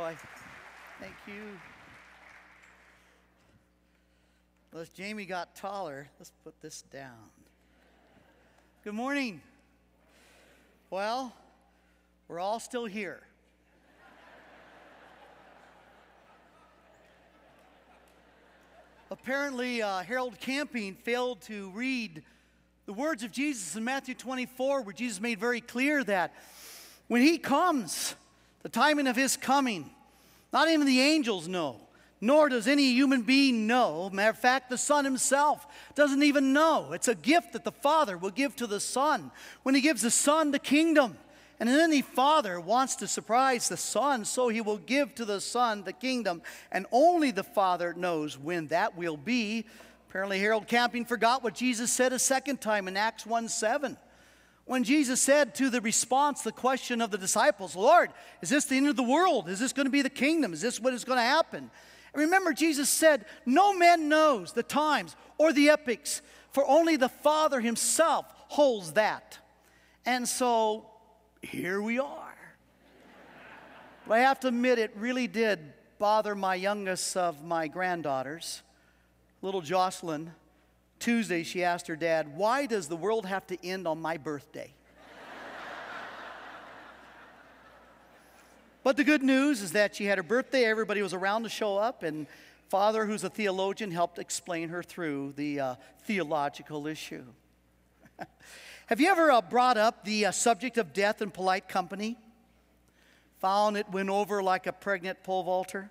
Boy, thank you. Unless Jamie got taller, let's put this down. Good morning. Well, we're all still here. Apparently, Harold Camping failed to read the words of Jesus in Matthew 24, where Jesus made very clear that when he comes, the timing of his coming, not even the angels know, nor does any human being know. Matter of fact, the Son himself doesn't even know. It's a gift that the Father will give to the Son when he gives the Son the kingdom. And then the Father wants to surprise the Son, so he will give to the Son the kingdom. And only the Father knows when that will be. Apparently, Harold Camping forgot what Jesus said a second time in Acts 1:7. When Jesus said to the response, the question of the disciples, "Lord, is this the end of the world? Is this going to be the kingdom? Is this what is going to happen?" And remember, Jesus said, "No man knows the times or the epochs, for only the Father himself holds that." And so, here we are. But I have to admit, it really did bother my youngest of my granddaughters, little Jocelyn. Tuesday, she asked her dad, "Why does the world have to end on my birthday?" But the good news is that she had her birthday, everybody was around to show up, and Father, who's a theologian, helped explain her through the theological issue. Have you ever brought up the subject of death in polite company? Found it went over like a pregnant pole vaulter?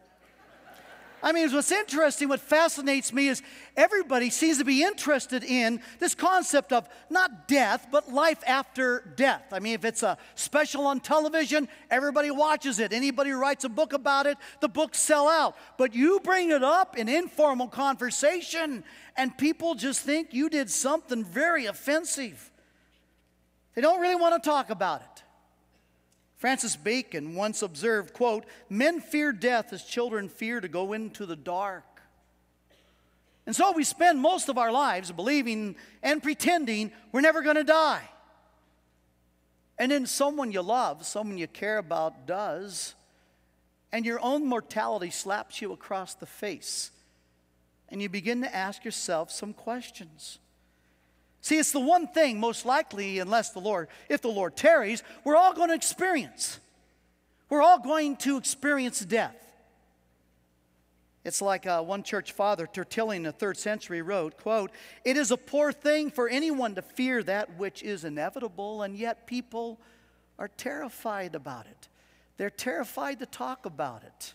I mean, what's interesting, what fascinates me is everybody seems to be interested in this concept of not death, but life after death. I mean, if it's a special on television, everybody watches it. Anybody who writes a book about it, the books sell out. But you bring it up in informal conversation, and people just think you did something very offensive. They don't really want to talk about it. Francis Bacon once observed, quote, "Men fear death as children fear to go into the dark." And so we spend most of our lives believing and pretending we're never going to die. And then someone you love, someone you care about does, and your own mortality slaps you across the face. And you begin to ask yourself some questions. See, it's the one thing, most likely, if the Lord tarries, we're all going to experience. We're all going to experience death. It's like one church father, Tertullian, in the 3rd century, wrote, quote, "It is a poor thing for anyone to fear that which is inevitable, and yet people are terrified about it. They're terrified to talk about it."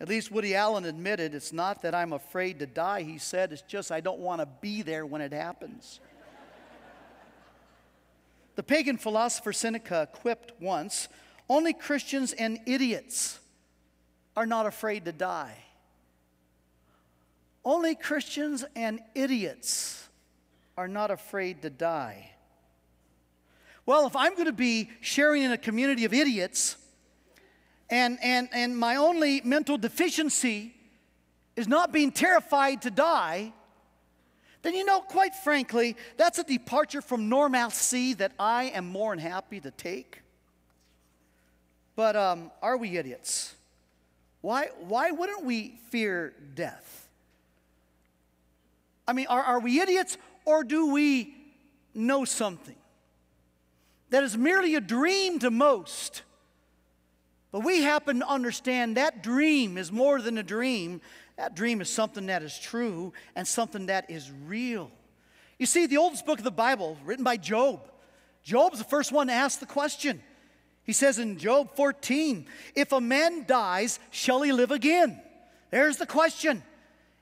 At least Woody Allen admitted, "It's not that I'm afraid to die," he said, "it's just I don't want to be there when it happens." The pagan philosopher Seneca quipped once, "Only Christians and idiots are not afraid to die." Only Christians and idiots are not afraid to die. Well, if I'm going to be sharing in a community of idiots, and my only mental deficiency is not being terrified to die, then quite frankly, that's a departure from normalcy that I am more than happy to take. But are we idiots? Why wouldn't we fear death? I mean, are we idiots, or do we know something that is merely a dream to most? But we happen to understand that dream is more than a dream. That dream is something that is true and something that is real. You see, the oldest book of the Bible, written by Job. Job's the first one to ask the question. He says in Job 14, "If a man dies, shall he live again?" There's the question.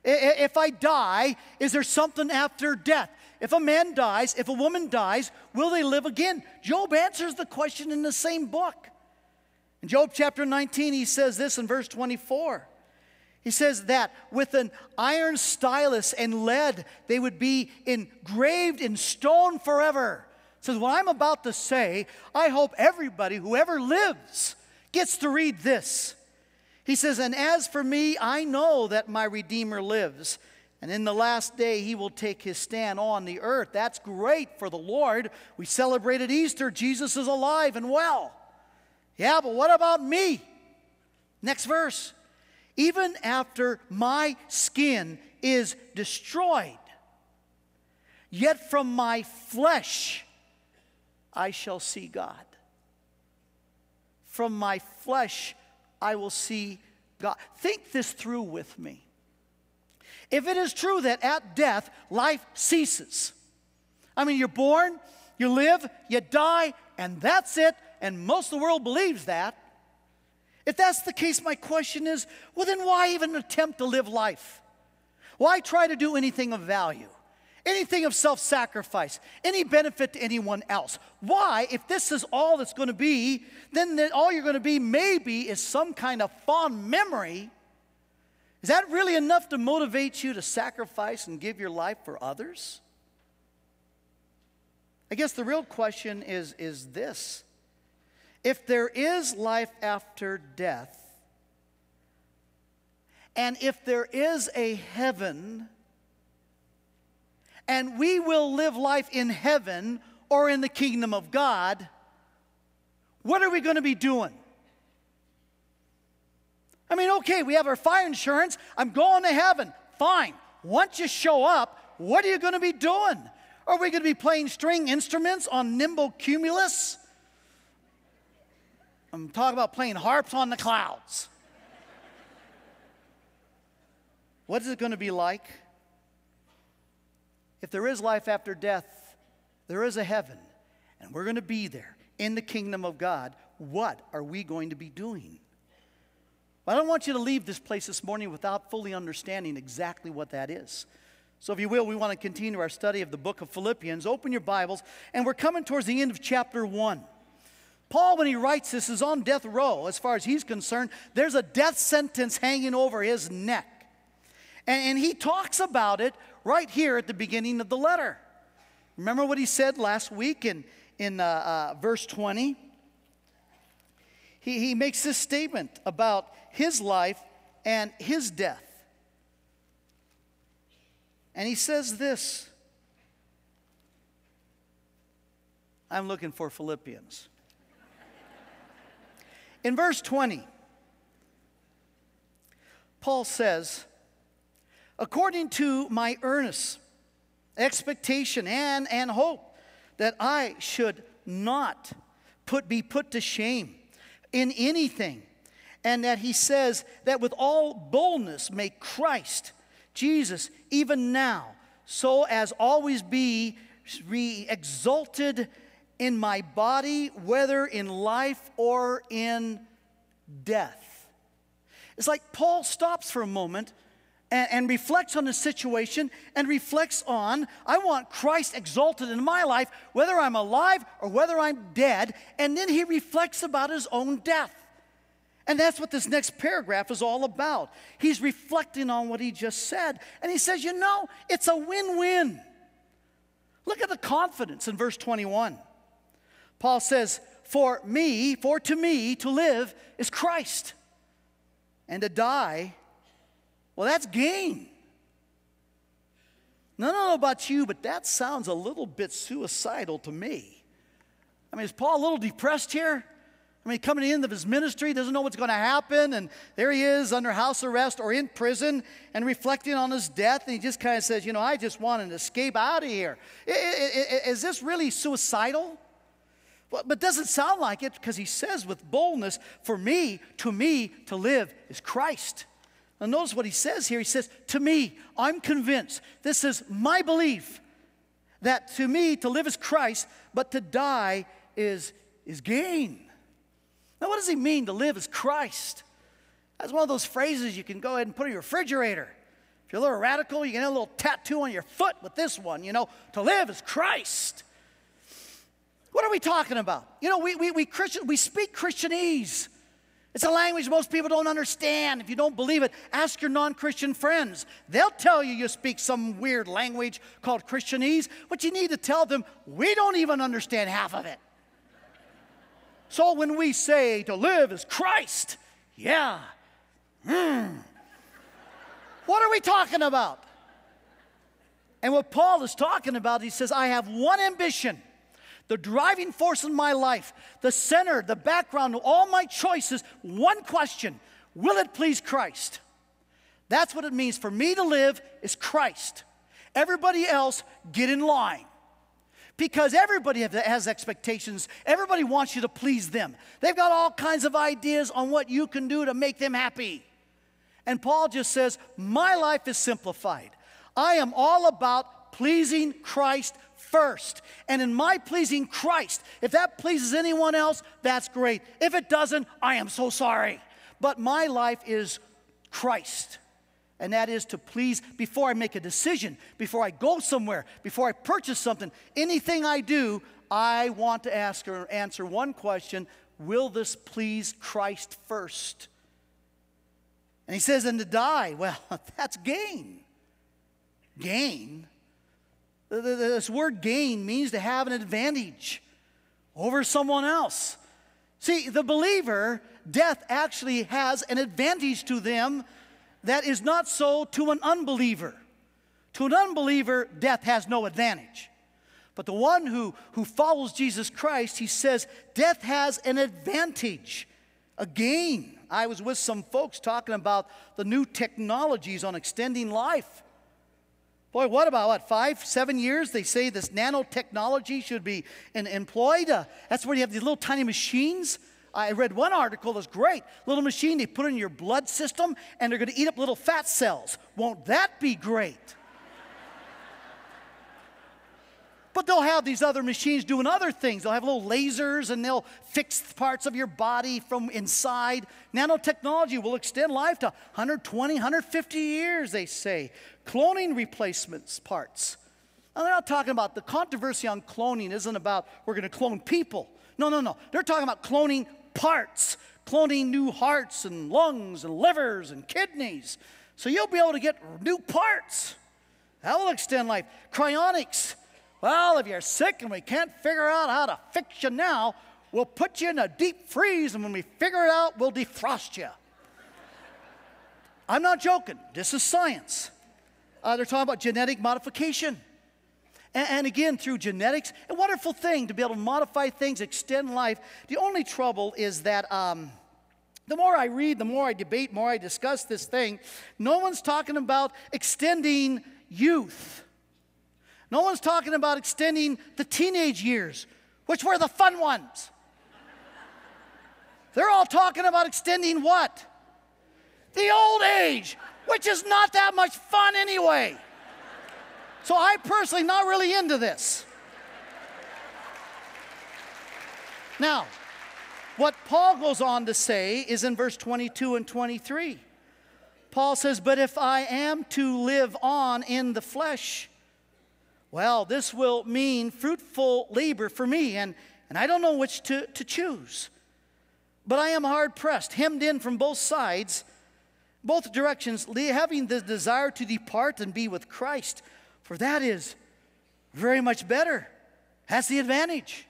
If I die, is there something after death? If a man dies, if a woman dies, will they live again? Job answers the question in the same book. In Job chapter 19, he says this in verse 24. He says that with an iron stylus and lead, they would be engraved in stone forever. He says, what I'm about to say, I hope everybody, whoever lives, gets to read this. He says, "And as for me, I know that my Redeemer lives, and in the last day he will take his stand on the earth." That's great for the Lord. We celebrated Easter. Jesus is alive and well. Yeah, but what about me? Next verse. Even after my skin is destroyed, yet from my flesh I shall see God. From my flesh I will see God. Think this through with me. If it is true that at death life ceases, I mean, you're born, you live, you die, and that's it, and most of the world believes that. If that's the case, my question is, well, then why even attempt to live life? Why try to do anything of value, anything of self-sacrifice, any benefit to anyone else? Why, if this is all that's going to be, then all you're going to be maybe is some kind of fond memory. Is that really enough to motivate you to sacrifice and give your life for others? I guess the real question is this. If there is life after death, and if there is a heaven, and we will live life in heaven or in the kingdom of God, what are we going to be doing? I mean, okay, we have our fire insurance. I'm going to heaven. Fine. Once you show up, what are you going to be doing? Are we going to be playing string instruments on nimbocumulus? I'm talking about playing harps on the clouds. What is it going to be like? If there is life after death, there is a heaven, and we're going to be there in the kingdom of God. What are we going to be doing? But I don't want you to leave this place this morning without fully understanding exactly what that is. So if you will, we want to continue our study of the book of Philippians. Open your Bibles, and we're coming towards the end of chapter 1. Paul, when he writes this, is on death row. As far as he's concerned, there's a death sentence hanging over his neck. And he talks about it right here at the beginning of the letter. Remember what he said last week in verse 20? He makes this statement about his life and his death. And he says this. I'm looking for Philippians. In verse 20, Paul says, according to my earnest expectation and hope that I should not be put to shame in anything, and that he says that with all boldness may Christ Jesus even now, so as always be re-exalted in my body, whether in life or in death. It's like Paul stops for a moment and reflects on the situation and reflects on, I want Christ exalted in my life, whether I'm alive or whether I'm dead. And then he reflects about his own death. And that's what this next paragraph is all about. He's reflecting on what he just said. And he says, you know, it's a win-win. Look at the confidence in verse 21. Paul says, for to me to live is Christ, and to die, well, that's gain. Now, I don't know about you, but that sounds a little bit suicidal to me. I mean, is Paul a little depressed here? I mean, coming to the end of his ministry, doesn't know what's going to happen, and there he is under house arrest or in prison and reflecting on his death, and he just kind of says, you know, I just want to escape out of here. Is this really suicidal? Well, but it doesn't sound like it, because he says with boldness, for me, to live is Christ. Now, notice what he says here. He says, to me, I'm convinced, this is my belief, that to me, to live is Christ, but to die is gain. Now, what does he mean, to live as Christ? That's one of those phrases you can go ahead and put in your refrigerator. If you're a little radical, you can have a little tattoo on your foot with this one, you know, to live as Christ. What are we talking about? You know, we speak Christianese. It's a language most people don't understand. If you don't believe it, ask your non-Christian friends. They'll tell you you speak some weird language called Christianese, but you need to tell them, we don't even understand half of it. So when we say to live is Christ, yeah, what are we talking about? And what Paul is talking about, he says, I have one ambition, the driving force in my life, the center, the background of all my choices, one question, Will it please Christ? That's what it means. For me to live is Christ. Everybody else, get in line. Because everybody has expectations. Everybody wants you to please them. They've got all kinds of ideas on what you can do to make them happy. And Paul just says, my life is simplified. I am all about pleasing Christ first. And in my pleasing Christ, if that pleases anyone else, that's great. If it doesn't, I am so sorry. But my life is Christ. And that is to please, before I make a decision, before I go somewhere, before I purchase something, anything I do, I want to ask or answer one question: will this please Christ first? And he says, and to die, well, that's gain. Gain. This word gain means to have an advantage over someone else. See, the believer, death actually has an advantage to them. That is not so to an unbeliever. To an unbeliever, death has no advantage. But the one who follows Jesus Christ, he says, death has an advantage, a gain. I was with some folks talking about the new technologies on extending life. Boy, what about, 5, 7 years? They say this nanotechnology should be employed. That's where you have these little tiny machines. I read one article that's great. Little machine they put in your blood system, and they're going to eat up little fat cells. Won't that be great? But they'll have these other machines doing other things. They'll have little lasers, and they'll fix parts of your body from inside. Nanotechnology will extend life to 120, 150 years, they say. Cloning replacements parts. Now, they're not talking about, the controversy on cloning isn't about we're going to clone people. No, no, no. They're talking about cloning parts, cloning new hearts and lungs and livers and kidneys. So you'll be able to get new parts. That will extend life. Cryonics. Well, if you're sick and we can't figure out how to fix you now, we'll put you in a deep freeze, and when we figure it out, we'll defrost you. I'm not joking. This is science. They're talking about genetic modification. And again, through genetics, a wonderful thing to be able to modify things, extend life. The only trouble is that the more I read, the more I debate, the more I discuss this thing, no one's talking about extending youth. No one's talking about extending the teenage years, which were the fun ones. They're all talking about extending what? The old age, which is not that much fun anyway. So I personally not really into this. Now, what Paul goes on to say is in verse 22 and 23. Paul says, but if I am to live on in the flesh, well, this will mean fruitful labor for me, and I don't know which to choose. But I am hard pressed, hemmed in from both sides, both directions, having the desire to depart and be with Christ. For that is very much better. That's the advantage.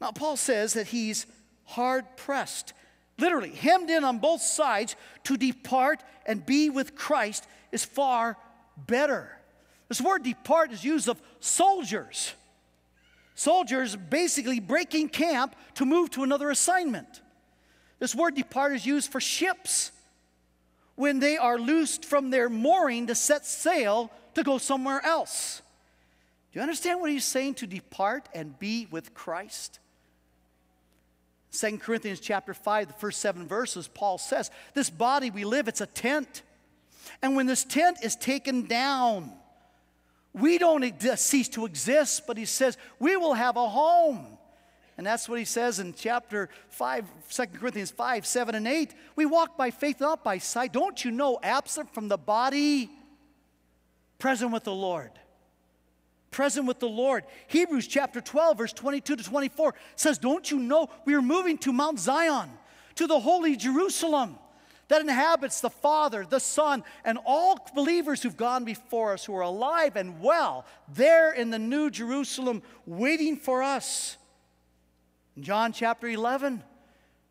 Now, Paul says that he's hard-pressed, literally hemmed in on both sides. To depart and be with Christ is far better. This word depart is used of soldiers. Soldiers basically breaking camp to move to another assignment. This word depart is used for ships when they are loosed from their mooring to set sail to go somewhere else. Do you understand what he's saying? To depart and be with Christ. 2 Corinthians chapter 5, the first 7 verses, Paul says, this body we live, it's a tent. And when this tent is taken down, we don't cease to exist, but he says, we will have a home. And that's what he says in chapter 5, 2 Corinthians 5, 7 and 8. We walk by faith, not by sight. Don't you know, absent from the body, present with the Lord. Present with the Lord. Hebrews chapter 12, verse 22 to 24 says, don't you know we are moving to Mount Zion, to the holy Jerusalem that inhabits the Father, the Son, and all believers who've gone before us, who are alive and well, there in the new Jerusalem waiting for us. In John chapter 11,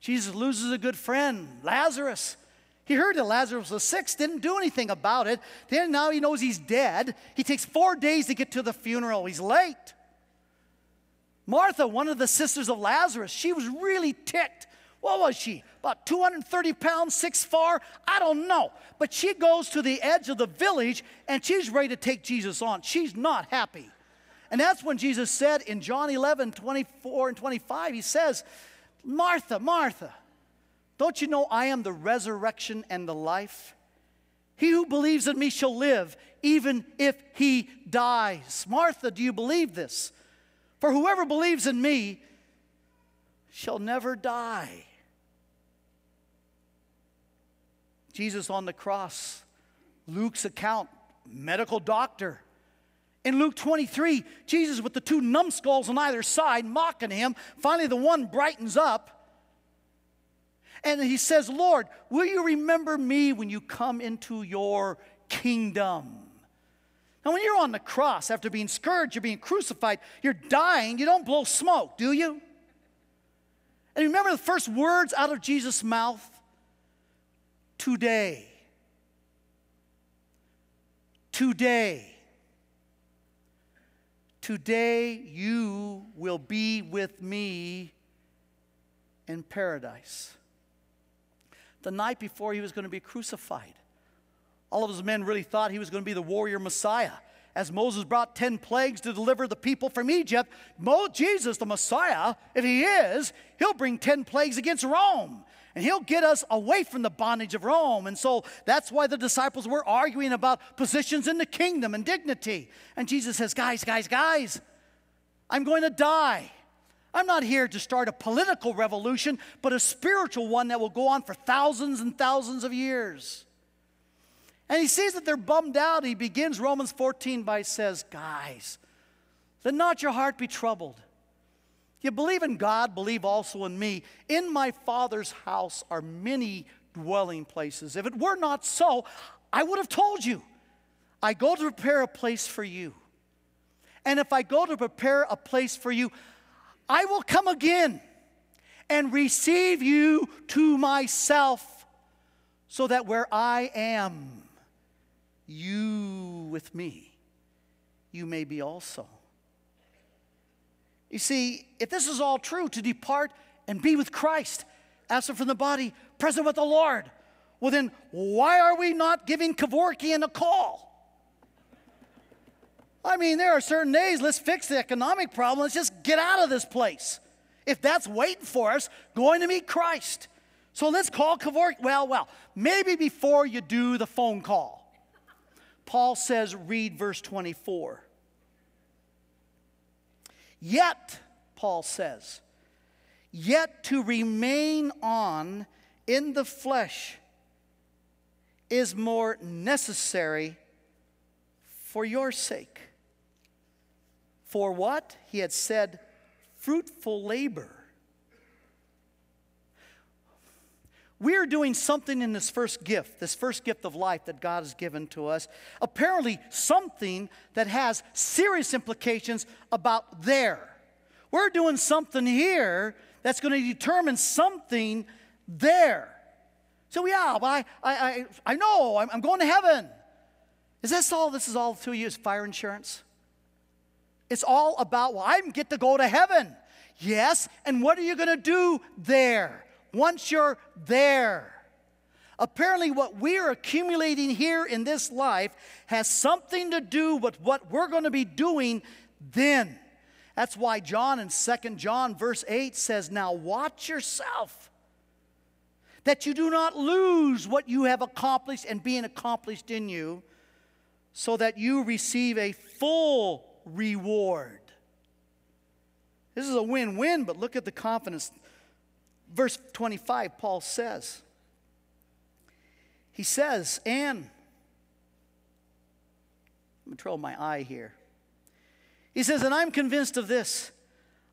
Jesus loses a good friend, Lazarus. He heard that Lazarus was sick, didn't do anything about it. Then now he knows he's dead. He takes 4 days to get to the funeral. He's late. Martha, one of the sisters of Lazarus, she was really ticked. What was she? About 230 pounds, 6'4"? I don't know. But she goes to the edge of the village, and she's ready to take Jesus on. She's not happy. And that's when Jesus said in John 11:24 and 25, he says, Martha, Martha, don't you know I am the resurrection and the life? He who believes in me shall live, even if he dies. Martha, do you believe this? For whoever believes in me shall never die. Jesus on the cross, Luke's account, medical doctor. In Luke 23, Jesus with the two numbskulls on either side mocking him. Finally, the one brightens up. And he says, Lord, will you remember me when you come into your kingdom? Now, when you're on the cross, after being scourged, you're being crucified, you're dying, you don't blow smoke, do you? And remember the first words out of Jesus' mouth? Today. Today. Today you will be with me in paradise. The night before he was going to be crucified, all of his men really thought he was going to be the warrior Messiah. As Moses brought 10 plagues to deliver the people from Egypt, Jesus, the Messiah, if he is, he'll bring 10 plagues against Rome. And he'll get us away from the bondage of Rome. And so that's why the disciples were arguing about positions in the kingdom and dignity. And Jesus says, guys, I'm going to die. I'm not here to start a political revolution, but a spiritual one that will go on for thousands and thousands of years. And he sees that they're bummed out. He begins Romans 14 by says, guys, let not your heart be troubled. You believe in God, believe also in me. In my Father's house are many dwelling places. If it were not so, I would have told you. I go to prepare a place for you. And if I go to prepare a place for you, I will come again and receive you to myself, so that where I am, you with me, you may be also. You see, if this is all true, to depart and be with Christ, absent from the body, present with the Lord, well then, why are we not giving Kevorkian a call? I mean, there are certain days, let's fix the economic problem. Let's just get out of this place. If that's waiting for us, going to meet Christ. So let's call Kevorkian. Well, maybe before you do the phone call. Paul says, read verse 24. Yet, Paul says, yet to remain on in the flesh is more necessary for your sake. For what? He had said, fruitful labor. We're doing something in this first gift of life that God has given to us. Apparently something that has serious implications about there. We're doing something here that's going to determine something there. So yeah, but I know, I'm going to heaven. Is this all? This is all to you is fire insurance? It's all about, well, I get to go to heaven. Yes, and what are you going to do there once you're there? Apparently what we're accumulating here in this life has something to do with what we're going to be doing then. That's why John in 2 John verse 8 says, now watch yourself that you do not lose what you have accomplished and being accomplished in you, so that you receive a full reward. This is a win-win, but look at the confidence. Verse 25, Paul says, he says, and, I'm going to trail my eye here. He says, and I'm convinced of this,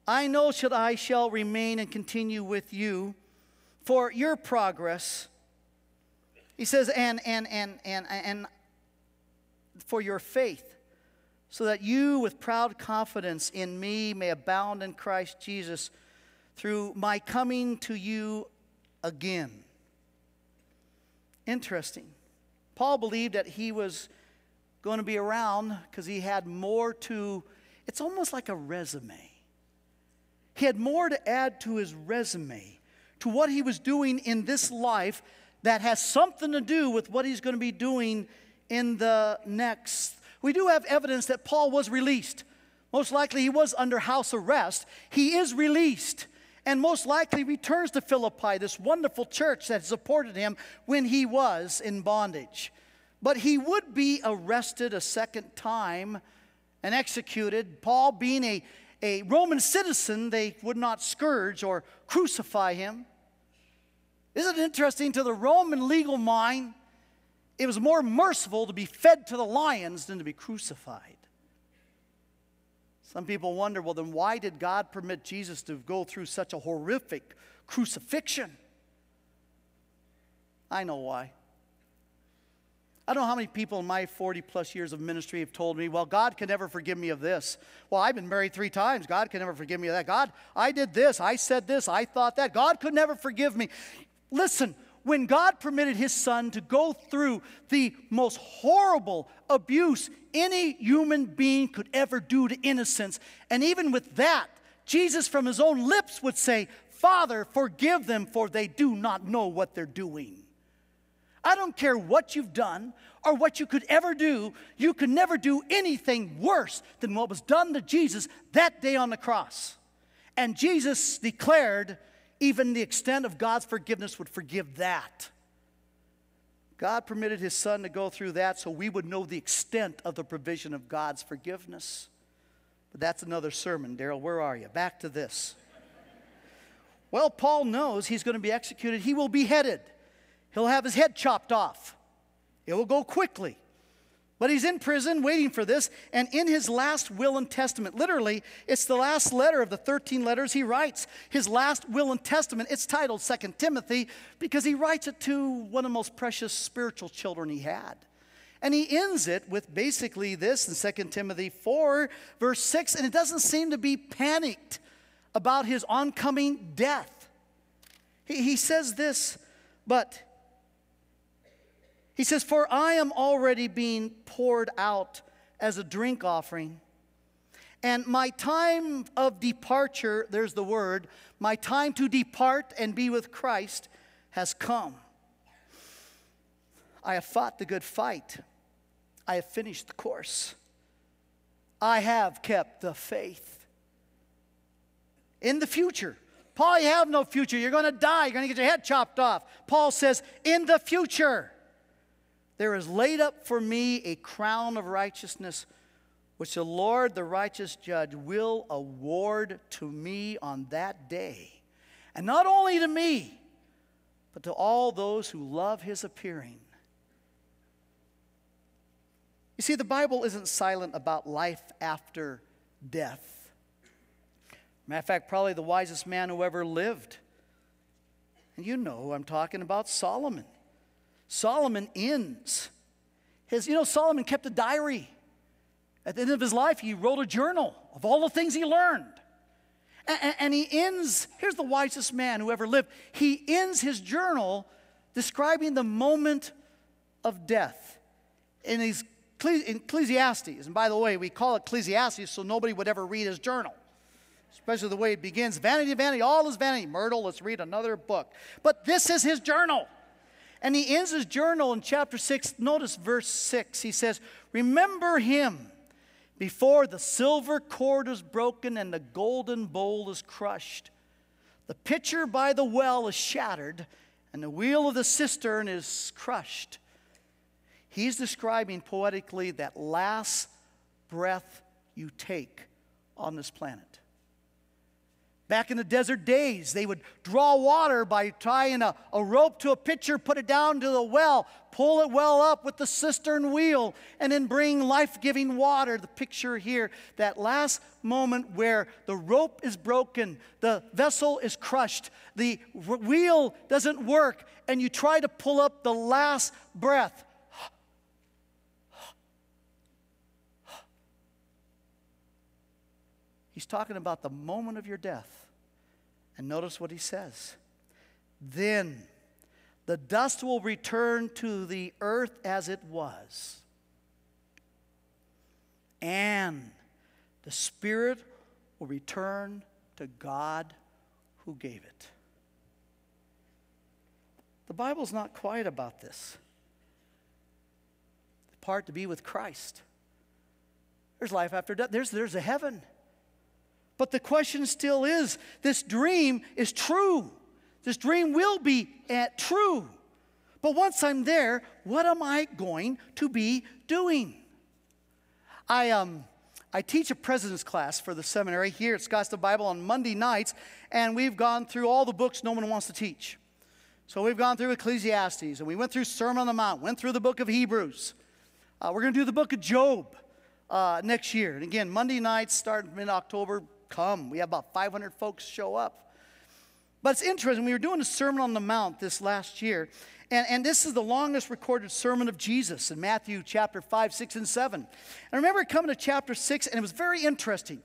I know that I shall remain and continue with you for your progress. He says, and for your faith, so that you with proud confidence in me may abound in Christ Jesus through my coming to you again. Interesting. Paul believed that he was going to be around because he had more to, it's almost like a resume. He had more to add to his resume to what he was doing in this life that has something to do with what he's going to be doing in the next. We do have evidence that Paul was released. Most likely he was under house arrest. He is released and most likely returns to Philippi, this wonderful church that supported him when he was in bondage. But he would be arrested a second time and executed. Paul, being a Roman citizen, they would not scourge or crucify him. Isn't it interesting? To the Roman legal mind, it was more merciful to be fed to the lions than to be crucified. Some people wonder, well, then why did God permit Jesus to go through such a horrific crucifixion? I know why. I don't know how many people in my 40-plus years of ministry have told me, well, God can never forgive me of this. Well, I've been married 3 times. God can never forgive me of that. God, I did this. I said this. I thought that. God could never forgive me. Listen, when God permitted His Son to go through the most horrible abuse any human being could ever do to innocence, and even with that, Jesus from His own lips would say, Father, forgive them, for they do not know what they're doing. I don't care what you've done or what you could ever do. You could never do anything worse than what was done to Jesus that day on the cross. And Jesus declared even the extent of God's forgiveness would forgive that. God permitted His Son to go through that so we would know the extent of the provision of God's forgiveness. But that's another sermon, Daryl. Where are you? Back to this. Well, Paul knows he's going to be executed. He will be beheaded. He'll have his head chopped off. It will go quickly. But he's in prison waiting for this. And in his last will and testament, literally, it's the last letter of the 13 letters he writes. His last will and testament, it's titled 2 Timothy because he writes it to one of the most precious spiritual children he had. And he ends it with basically this in 2 Timothy 4, verse 6. And it doesn't seem to be panicked about his oncoming death. He says this, but... He says, for I am already being poured out as a drink offering, and my time of departure, there's the word, my time to depart and be with Christ has come. I have fought the good fight. I have finished the course. I have kept the faith. In the future, Paul, you have no future. You're going to die. You're going to get your head chopped off. Paul says, in the future, there is laid up for me a crown of righteousness, which the Lord, the righteous judge, will award to me on that day. And not only to me, but to all those who love His appearing. You see, the Bible isn't silent about life after death. Matter of fact, probably the wisest man who ever lived. And you know who I'm talking about, Solomon. Solomon ends his, you know, Solomon kept a diary. At the end of his life, he wrote a journal of all the things he learned. And he ends, here's the wisest man who ever lived. He ends his journal describing the moment of death. In his Ecclesiastes, and by the way, we call it Ecclesiastes so nobody would ever read his journal. Especially the way it begins, vanity, vanity, all is vanity. Myrtle, let's read another book. But this is his journal. And he ends his journal in chapter 6. Notice verse 6. He says, remember him before the silver cord is broken and the golden bowl is crushed. The pitcher by the well is shattered and the wheel of the cistern is crushed. He's describing poetically that last breath you take on this planet. Back in the desert days, they would draw water by tying a rope to a pitcher, put it down to the well, pull it well up with the cistern wheel, and then bring life-giving water. The picture here, that last moment where the rope is broken, the vessel is crushed, the wheel doesn't work, and you try to pull up the last breath. He's talking about the moment of your death. And notice what he says. Then the dust will return to the earth as it was, and the spirit will return to God who gave it. The Bible's not quiet about this. The part to be with Christ. There's life after death. There's a heaven. But the question still is, this dream is true. This dream will be true. But once I'm there, what am I going to be doing? I teach a president's class for the seminary here at Scottsdale Bible on Monday nights, and we've gone through all the books no one wants to teach. So we've gone through Ecclesiastes, and we went through Sermon on the Mount, went through the book of Hebrews. We're going to do the book of Job next year. And again, Monday nights starting in October, come. We have about 500 folks show up. But it's interesting. We were doing a Sermon on the Mount this last year, and this is the longest recorded sermon of Jesus in Matthew chapter 5, 6, and 7. And I remember coming to chapter 6, and it was very interesting.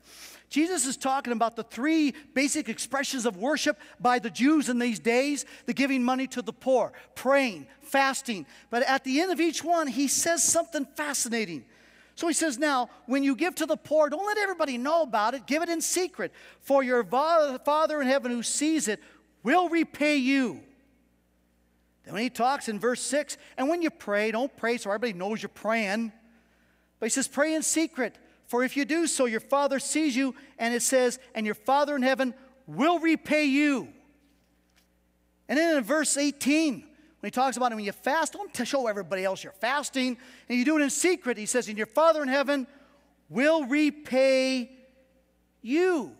Jesus is talking about the three basic expressions of worship by the Jews in these days, the giving money to the poor, praying, fasting. But at the end of each one, he says something fascinating. So he says, now, when you give to the poor, don't let everybody know about it. Give it in secret. For your Father in heaven who sees it will repay you. And when he talks in verse 6, and when you pray, don't pray so everybody knows you're praying. But he says, pray in secret, for if you do so, your Father sees you, and it says, and your Father in heaven will repay you. And then in verse 18, when he talks about when you fast, don't show everybody else you're fasting, and you do it in secret, he says, and your Father in heaven will repay you.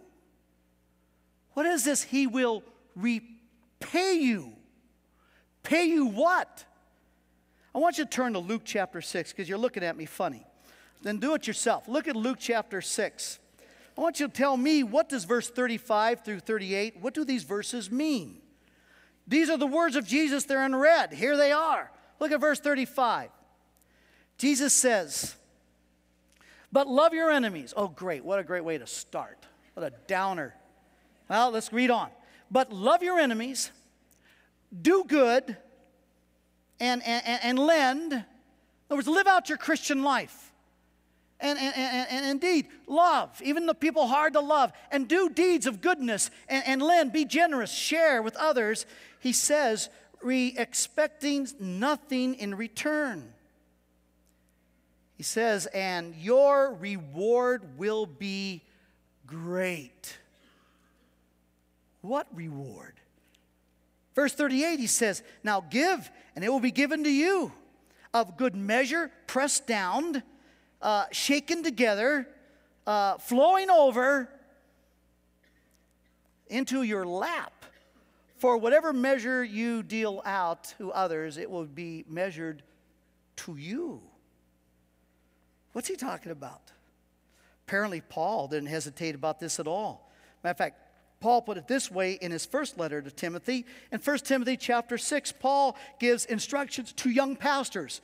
What is this? He will repay you. Pay you what? I want you to turn to Luke chapter 6 because you're looking at me funny. Then do it yourself. Look at Luke chapter 6. I want you to tell me, what does verse 35 through 38, what do these verses mean? These are the words of Jesus. They're in red. Here they are. Look at verse 35. Jesus says, but love your enemies. Oh, great. What a great way to start. What a downer. Well, let's read on. But love your enemies. Do good and lend. In other words, live out your Christian life. And indeed, love, even the people hard to love. And do deeds of goodness and lend. Be generous. Share with others. He says, expecting nothing in return. He says, and your reward will be great. What reward? Verse 38, he says, now give, and it will be given to you, of good measure, pressed down, shaken together, flowing over into your lap. For whatever measure you deal out to others, it will be measured to you. What's he talking about? Apparently, Paul didn't hesitate about this at all. Matter of fact, Paul put it this way in his first letter to Timothy. In 1 Timothy chapter 6, Paul gives instructions to young pastors.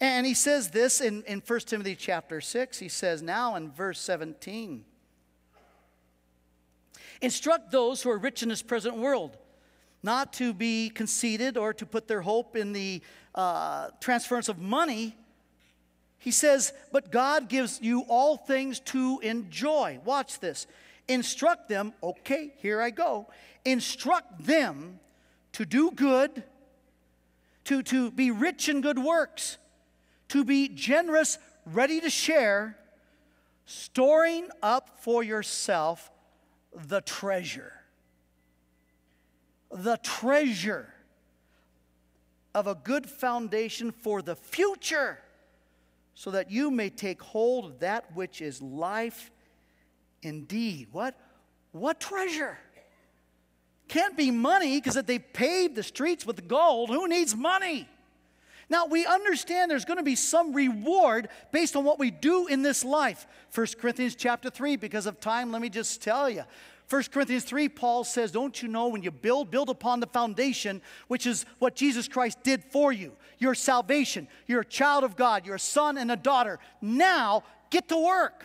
And he says this in 1 Timothy chapter 6. He says now in verse 17, instruct those who are rich in this present world not to be conceited or to put their hope in the transference of money. He says, but God gives you all things to enjoy. Watch this. Instruct them, okay, here I go. Instruct them to do good, to be rich in good works, to be generous, ready to share, storing up for yourself the treasure. The treasure of a good foundation for the future, so that you may take hold of that which is life indeed. What treasure? Can't be money, because if they paved the streets with gold, who needs money? Now, we understand there's going to be some reward based on what we do in this life. 1 Corinthians chapter 3, because of time, let me just tell you. 1 Corinthians 3, Paul says, don't you know when you build upon the foundation, which is what Jesus Christ did for you, your salvation, you're a child of God, you're a son and a daughter. Now, get to work.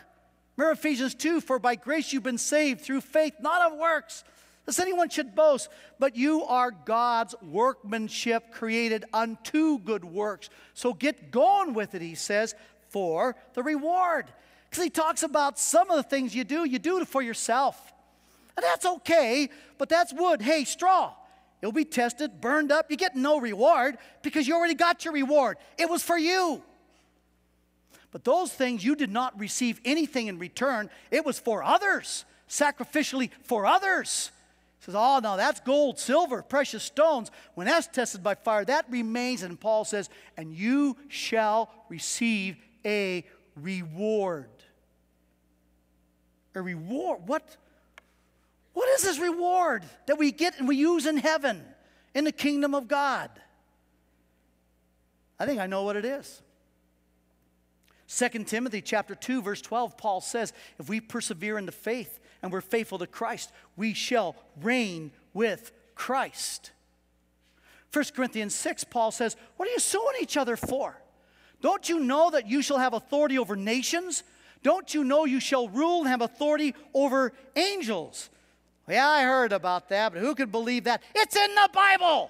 Remember Ephesians 2, for by grace you've been saved through faith, not of works, lest anyone should boast. But you are God's workmanship created unto good works. So get going with it, he says, for the reward. Because he talks about some of the things you do it for yourself. And that's okay, but that's wood, hay, straw. It You'll be tested, burned up. You get no reward because you already got your reward. It was for you. But those things, you did not receive anything in return. It was for others, sacrificially for others. He says, oh, no, that's gold, silver, precious stones. When that's tested by fire, that remains. And Paul says, and you shall receive a reward. A reward? What is this reward that we get and we use in heaven, in the kingdom of God? I think I know what it is. 2 Timothy chapter 2, verse 12, Paul says, if we persevere in the faith and we're faithful to Christ, we shall reign with Christ. 1 Corinthians 6, Paul says, what are you suing each other for? Don't you know that you shall have authority over nations? Don't you know you shall rule and have authority over angels? Yeah, I heard about that, but who could believe that? It's in the Bible!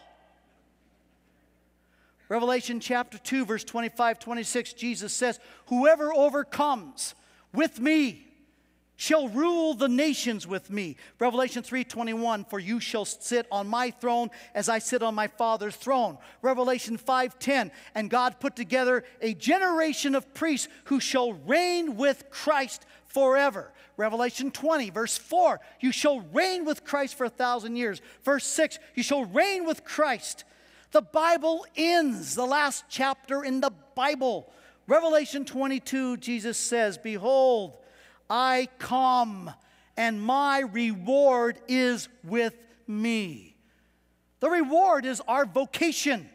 Revelation chapter 2, verse 25, 26, Jesus says, whoever overcomes with me shall rule the nations with me. Revelation 3, 21, for you shall sit on my throne as I sit on my Father's throne. Revelation 5, 10, and God put together a generation of priests who shall reign with Christ forever. Revelation 20, verse 4, you shall reign with Christ for 1,000 years. Verse 6, you shall reign with Christ. The Bible ends, the last chapter in the Bible. Revelation 22, Jesus says, behold, I come, and my reward is with me. The reward is our vocation.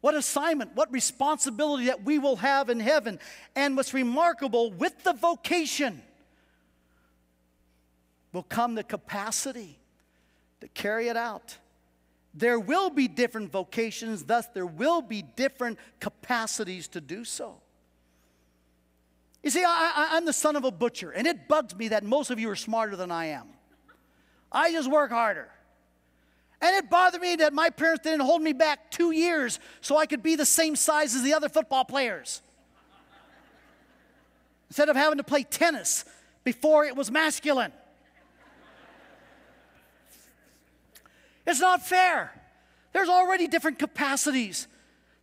What assignment, what responsibility that we will have in heaven. And what's remarkable, with the vocation will come the capacity to carry it out. There will be different vocations, thus there will be different capacities to do so. You see, I'm the son of a butcher, and it bugs me that most of you are smarter than I am. I just work harder. And it bothered me that my parents didn't hold me back 2 years so I could be the same size as the other football players. Instead of having to play tennis before it was masculine. It's not fair. There's already different capacities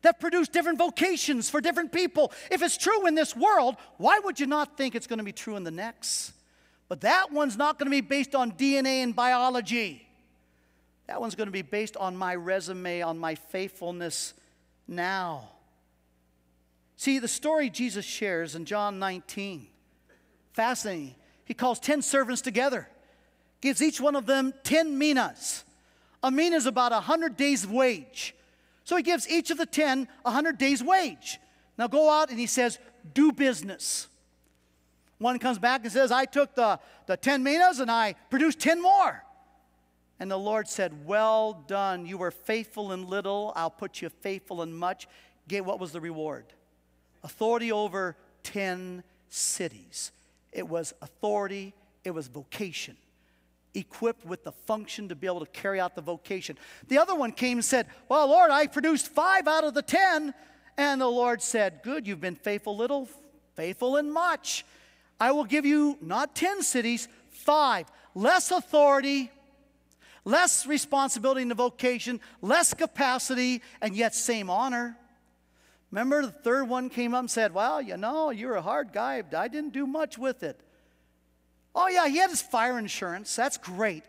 that produce different vocations for different people. If it's true in this world, why would you not think it's going to be true in the next? But that one's not going to be based on DNA and biology. That one's going to be based on my resume, on my faithfulness now. See, the story Jesus shares in John 19, fascinating. He calls 10 servants together, gives each one of them 10 minas. A mina is about 100 days' wage. So he gives each of the 10 100 days' wage. Now go out and he says, do business. One comes back and says, I took the 10 minas and I produced 10 more. And the Lord said, well done, you were faithful in little, I'll put you faithful in much. What was the reward? Authority over 10 cities. It was authority, it was vocation. Equipped with the function to be able to carry out the vocation. The other one came and said, well, Lord, I produced 5 out of the 10. And the Lord said, good, you've been faithful little, faithful in much. I will give you not 10 cities, 5. Less authority, less responsibility in the vocation, less capacity, and yet same honor. Remember, the third one came up and said, well, you know, you're a hard guy. I didn't do much with it. Oh, yeah, he had his fire insurance. That's great.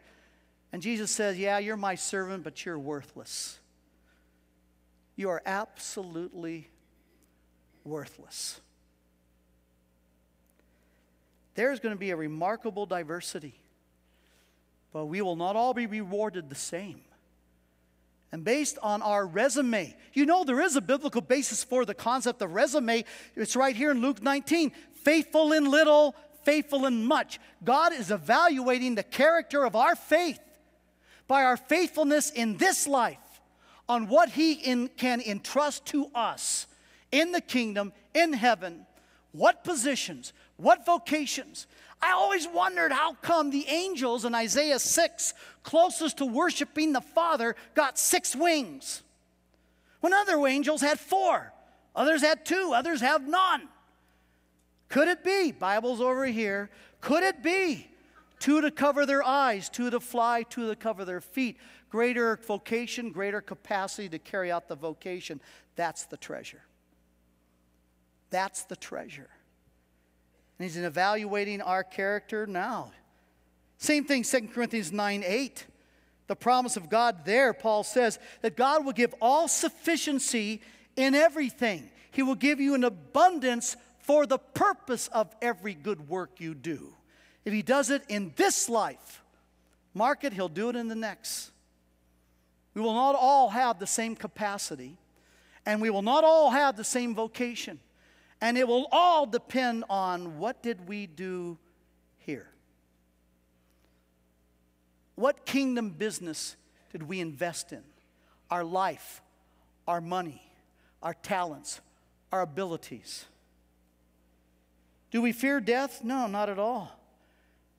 And Jesus says, yeah, you're my servant, but you're worthless. You are absolutely worthless. There's going to be a remarkable diversity, but we will not all be rewarded the same. And based on our resume, you know there is a biblical basis for the concept of resume. It's right here in Luke 19, faithful in little, faithful in much. God is evaluating the character of our faith by our faithfulness in this life on what He can entrust to us in the kingdom, in heaven, what positions, what vocations. I always wondered how come the angels in Isaiah 6, closest to worshiping the Father, got 6 wings. When other angels had 4, others had 2, others have none. Could it be, Bible's over here, could it be Two to cover their eyes, two to fly, two to cover their feet. Greater vocation, greater capacity to carry out the vocation. That's the treasure. That's the treasure. And he's evaluating our character now. Same thing, 2 Corinthians 9:8. The promise of God there, Paul says, that God will give all sufficiency in everything. He will give you an abundance for the purpose of every good work you do. If he does it in this life, mark it, he'll do it in the next. We will not all have the same capacity, and we will not all have the same vocation, and it will all depend on what did we do here? What kingdom business did we invest in? Our life, our money, our talents, our abilities. Do we fear death? No, not at all.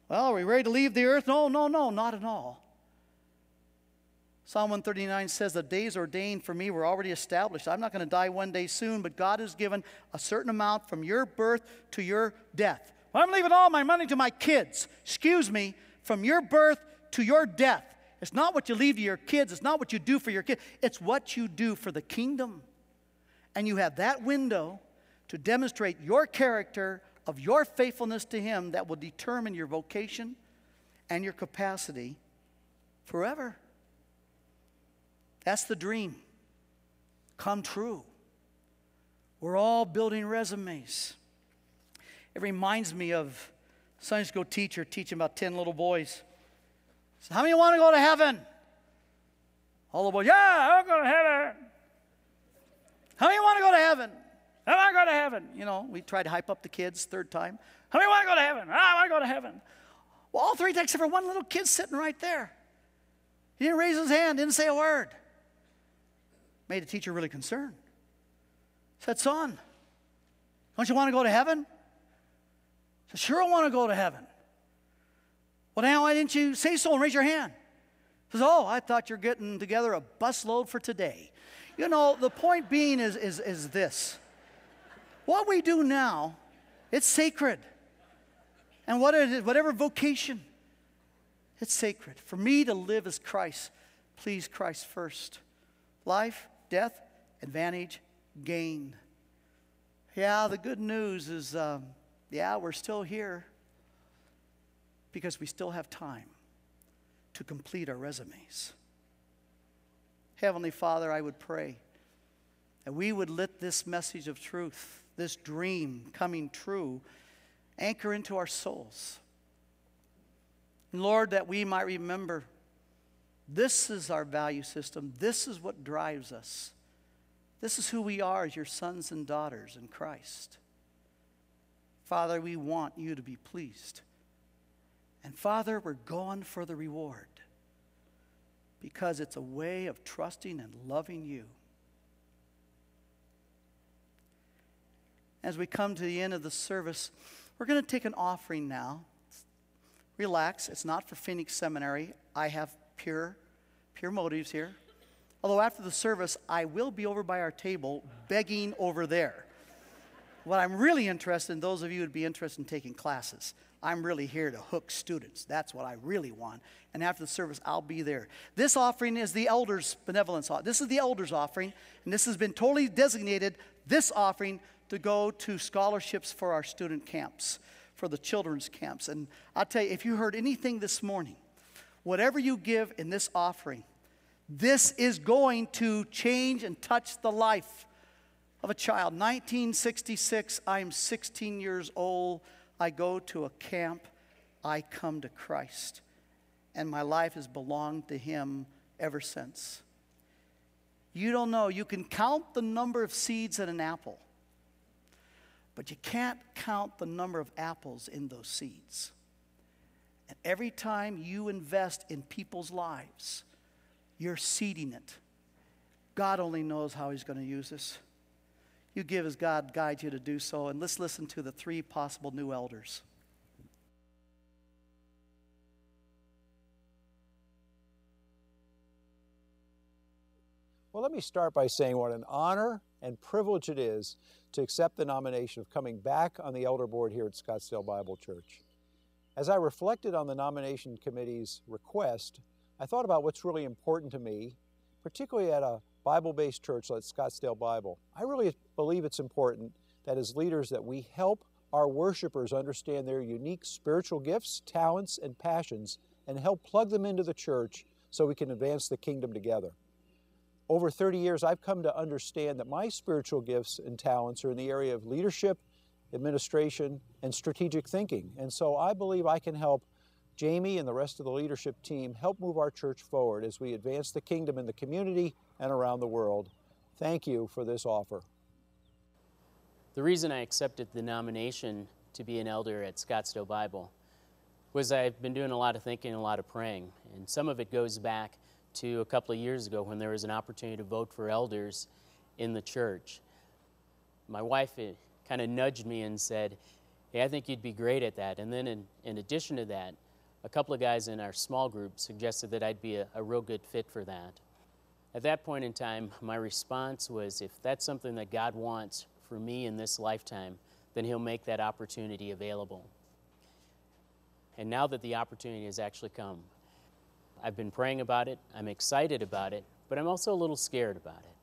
Well, are we ready to leave the earth? No, no, no, not at all. Psalm 139 says, the days ordained for me were already established. I'm not going to die one day soon, but God has given a certain amount from your birth to your death. Well, I'm leaving all my money to my kids. Excuse me, from your birth to your death. It's not what you leave to your kids. It's not what you do for your kids. It's what you do for the kingdom. And you have that window to demonstrate your character of your faithfulness to him that will determine your vocation and your capacity forever. That's the dream come true. We're all building resumes. It reminds me of a Sunday school teacher teaching about 10 little boys. He said, how many want to go to heaven? All the boys, yeah, I'll go to heaven. How many want to go to heaven? I want to go to heaven. You know, we tried to hype up the kids third time. How many want to go to heaven? I want to go to heaven. Well, all three except for one little kid sitting right there. He didn't raise his hand, didn't say a word. Made the teacher really concerned. Said, son, don't you want to go to heaven? Said, sure I want to go to heaven. Well, now why didn't you say so and raise your hand? Says, oh, I thought you're getting together a busload for today. You know, the point being is this. What we do now, it's sacred. And what it is, whatever vocation, it's sacred. For me to live as Christ, please Christ first. Life, death, advantage, gain. Yeah, the good news is, yeah, we're still here because we still have time to complete our resumes. Heavenly Father, I would pray that we would let this message of truth, this dream coming true, anchor into our souls. And Lord, that we might remember this is our value system. This is what drives us. This is who we are as your sons and daughters in Christ. Father, we want you to be pleased. And Father, we're going for the reward because it's a way of trusting and loving you. As we come to the end of the service, we're going to take an offering now. Relax. It's not for Phoenix Seminary. I have pure motives here. Although after the service, I will be over by our table begging over there. What I'm really interested in, those of you who would be interested in taking classes, I'm really here to hook students. That's what I really want. And after the service, I'll be there. This offering is the elders' benevolence offering. This is the elders' offering, and this has been totally designated, this offering, to go to scholarships for our student camps, for the children's camps. And I'll tell you, if you heard anything this morning, whatever you give in this offering, this is going to change and touch the life of a child. 1966, I am 16 years old. I go to a camp. I come to Christ. And my life has belonged to him ever since. You don't know. You can count the number of seeds in an apple. But you can't count the number of apples in those seeds. And every time you invest in people's lives, you're seeding it. God only knows how he's going to use this. You give as God guides you to do so. And let's listen to the three possible new elders. Well, let me start by saying what an honor and privilege it is to accept the nomination of coming back on the elder board here at Scottsdale Bible Church. As I reflected on the nomination committee's request, I thought about what's really important to me, particularly at a Bible-based church like Scottsdale Bible. I really believe it's important that as leaders that we help our worshipers understand their unique spiritual gifts, talents, and passions, and help plug them into the church so we can advance the kingdom together. Over 30 years, I've come to understand that my spiritual gifts and talents are in the area of leadership, administration, and strategic thinking. And so I believe I can help Jamie and the rest of the leadership team help move our church forward as we advance the kingdom in the community and around the world. Thank you for this offer. The reason I accepted the nomination to be an elder at Scottsdale Bible was I've been doing a lot of thinking, a lot of praying, and some of it goes back to a couple of years ago when there was an opportunity to vote for elders in the church. My wife kind of nudged me and said, hey, I think you'd be great at that. And then in addition to that, a couple of guys in our small group suggested that I'd be a real good fit for that. At that point in time, my response was, if that's something that God wants for me in this lifetime, then He'll make that opportunity available. And now that the opportunity has actually come, I've been praying about it, I'm excited about it, but I'm also a little scared about it.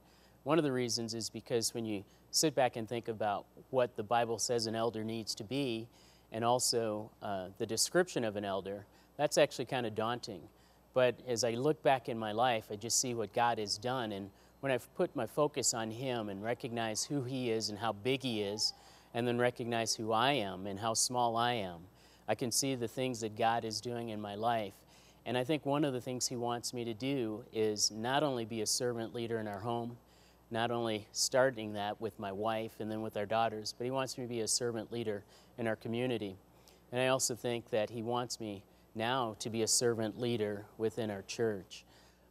One of the reasons is because when you sit back and think about what the Bible says an elder needs to be, and also the description of an elder, that's actually kind of daunting. But as I look back in my life, I just see what God has done, and when I've put my focus on Him and recognize who He is and how big He is, and then recognize who I am and how small I am, I can see the things that God is doing in my life. And I think one of the things He wants me to do is not only be a servant leader in our home, not only starting that with my wife and then with our daughters, but He wants me to be a servant leader in our community. And I also think that He wants me now to be a servant leader within our church.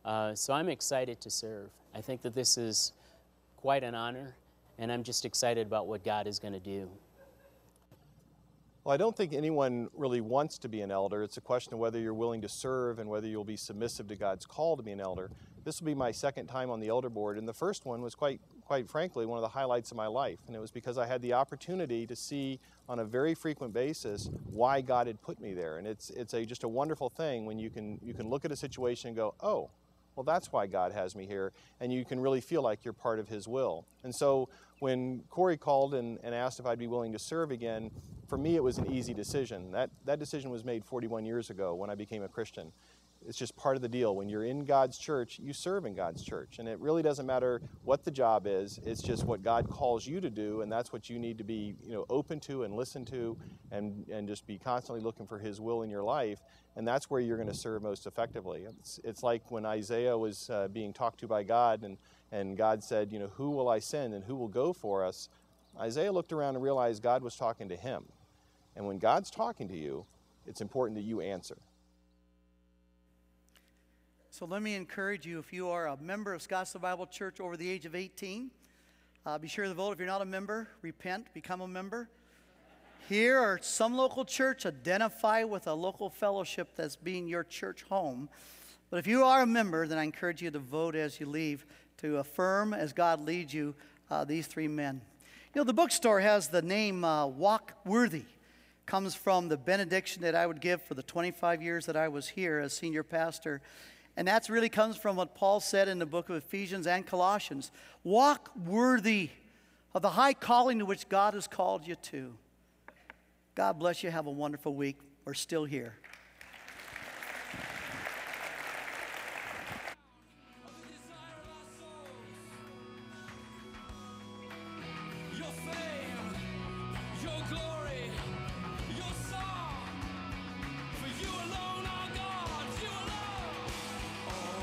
So I'm excited to serve. I think that this is quite an honor, and I'm just excited about what God is going to do. Well, I don't think anyone really wants to be an elder. It's a question of whether you're willing to serve and whether you'll be submissive to God's call to be an elder. This will be my second time on the elder board, and the first one was quite frankly one of the highlights of my life, and it was because I had the opportunity to see on a very frequent basis why God had put me there. And it's just a wonderful thing when you can look at a situation and go, oh, well, that's why God has me here, and you can really feel like you're part of His will. And so when Corey called and asked if I'd be willing to serve again, for me it was an easy decision. That decision was made 41 years ago when I became a Christian. It's just part of the deal. When you're in God's church, you serve in God's church, and it really doesn't matter what the job is. It's just what God calls you to do, and that's what you need to be, open to and listen to, and just be constantly looking for His will in your life, and that's where you're going to serve most effectively. It's like when Isaiah was being talked to by God, and God said, who will I send and who will go for us? Isaiah looked around and realized God was talking to him, and when God's talking to you, it's important that you answer. So let me encourage you, if you are a member of Scottsdale Bible Church over the age of 18, be sure to vote. If you're not a member, repent, become a member. Here or some local church, identify with a local fellowship that's being your church home. But if you are a member, then I encourage you to vote as you leave, to affirm as God leads you these three men. The bookstore has the name Walk Worthy. Comes from the benediction that I would give for the 25 years that I was here as senior pastor. And that really comes from what Paul said in the book of Ephesians and Colossians. Walk worthy of the high calling to which God has called you to. God bless you. Have a wonderful week. We're still here.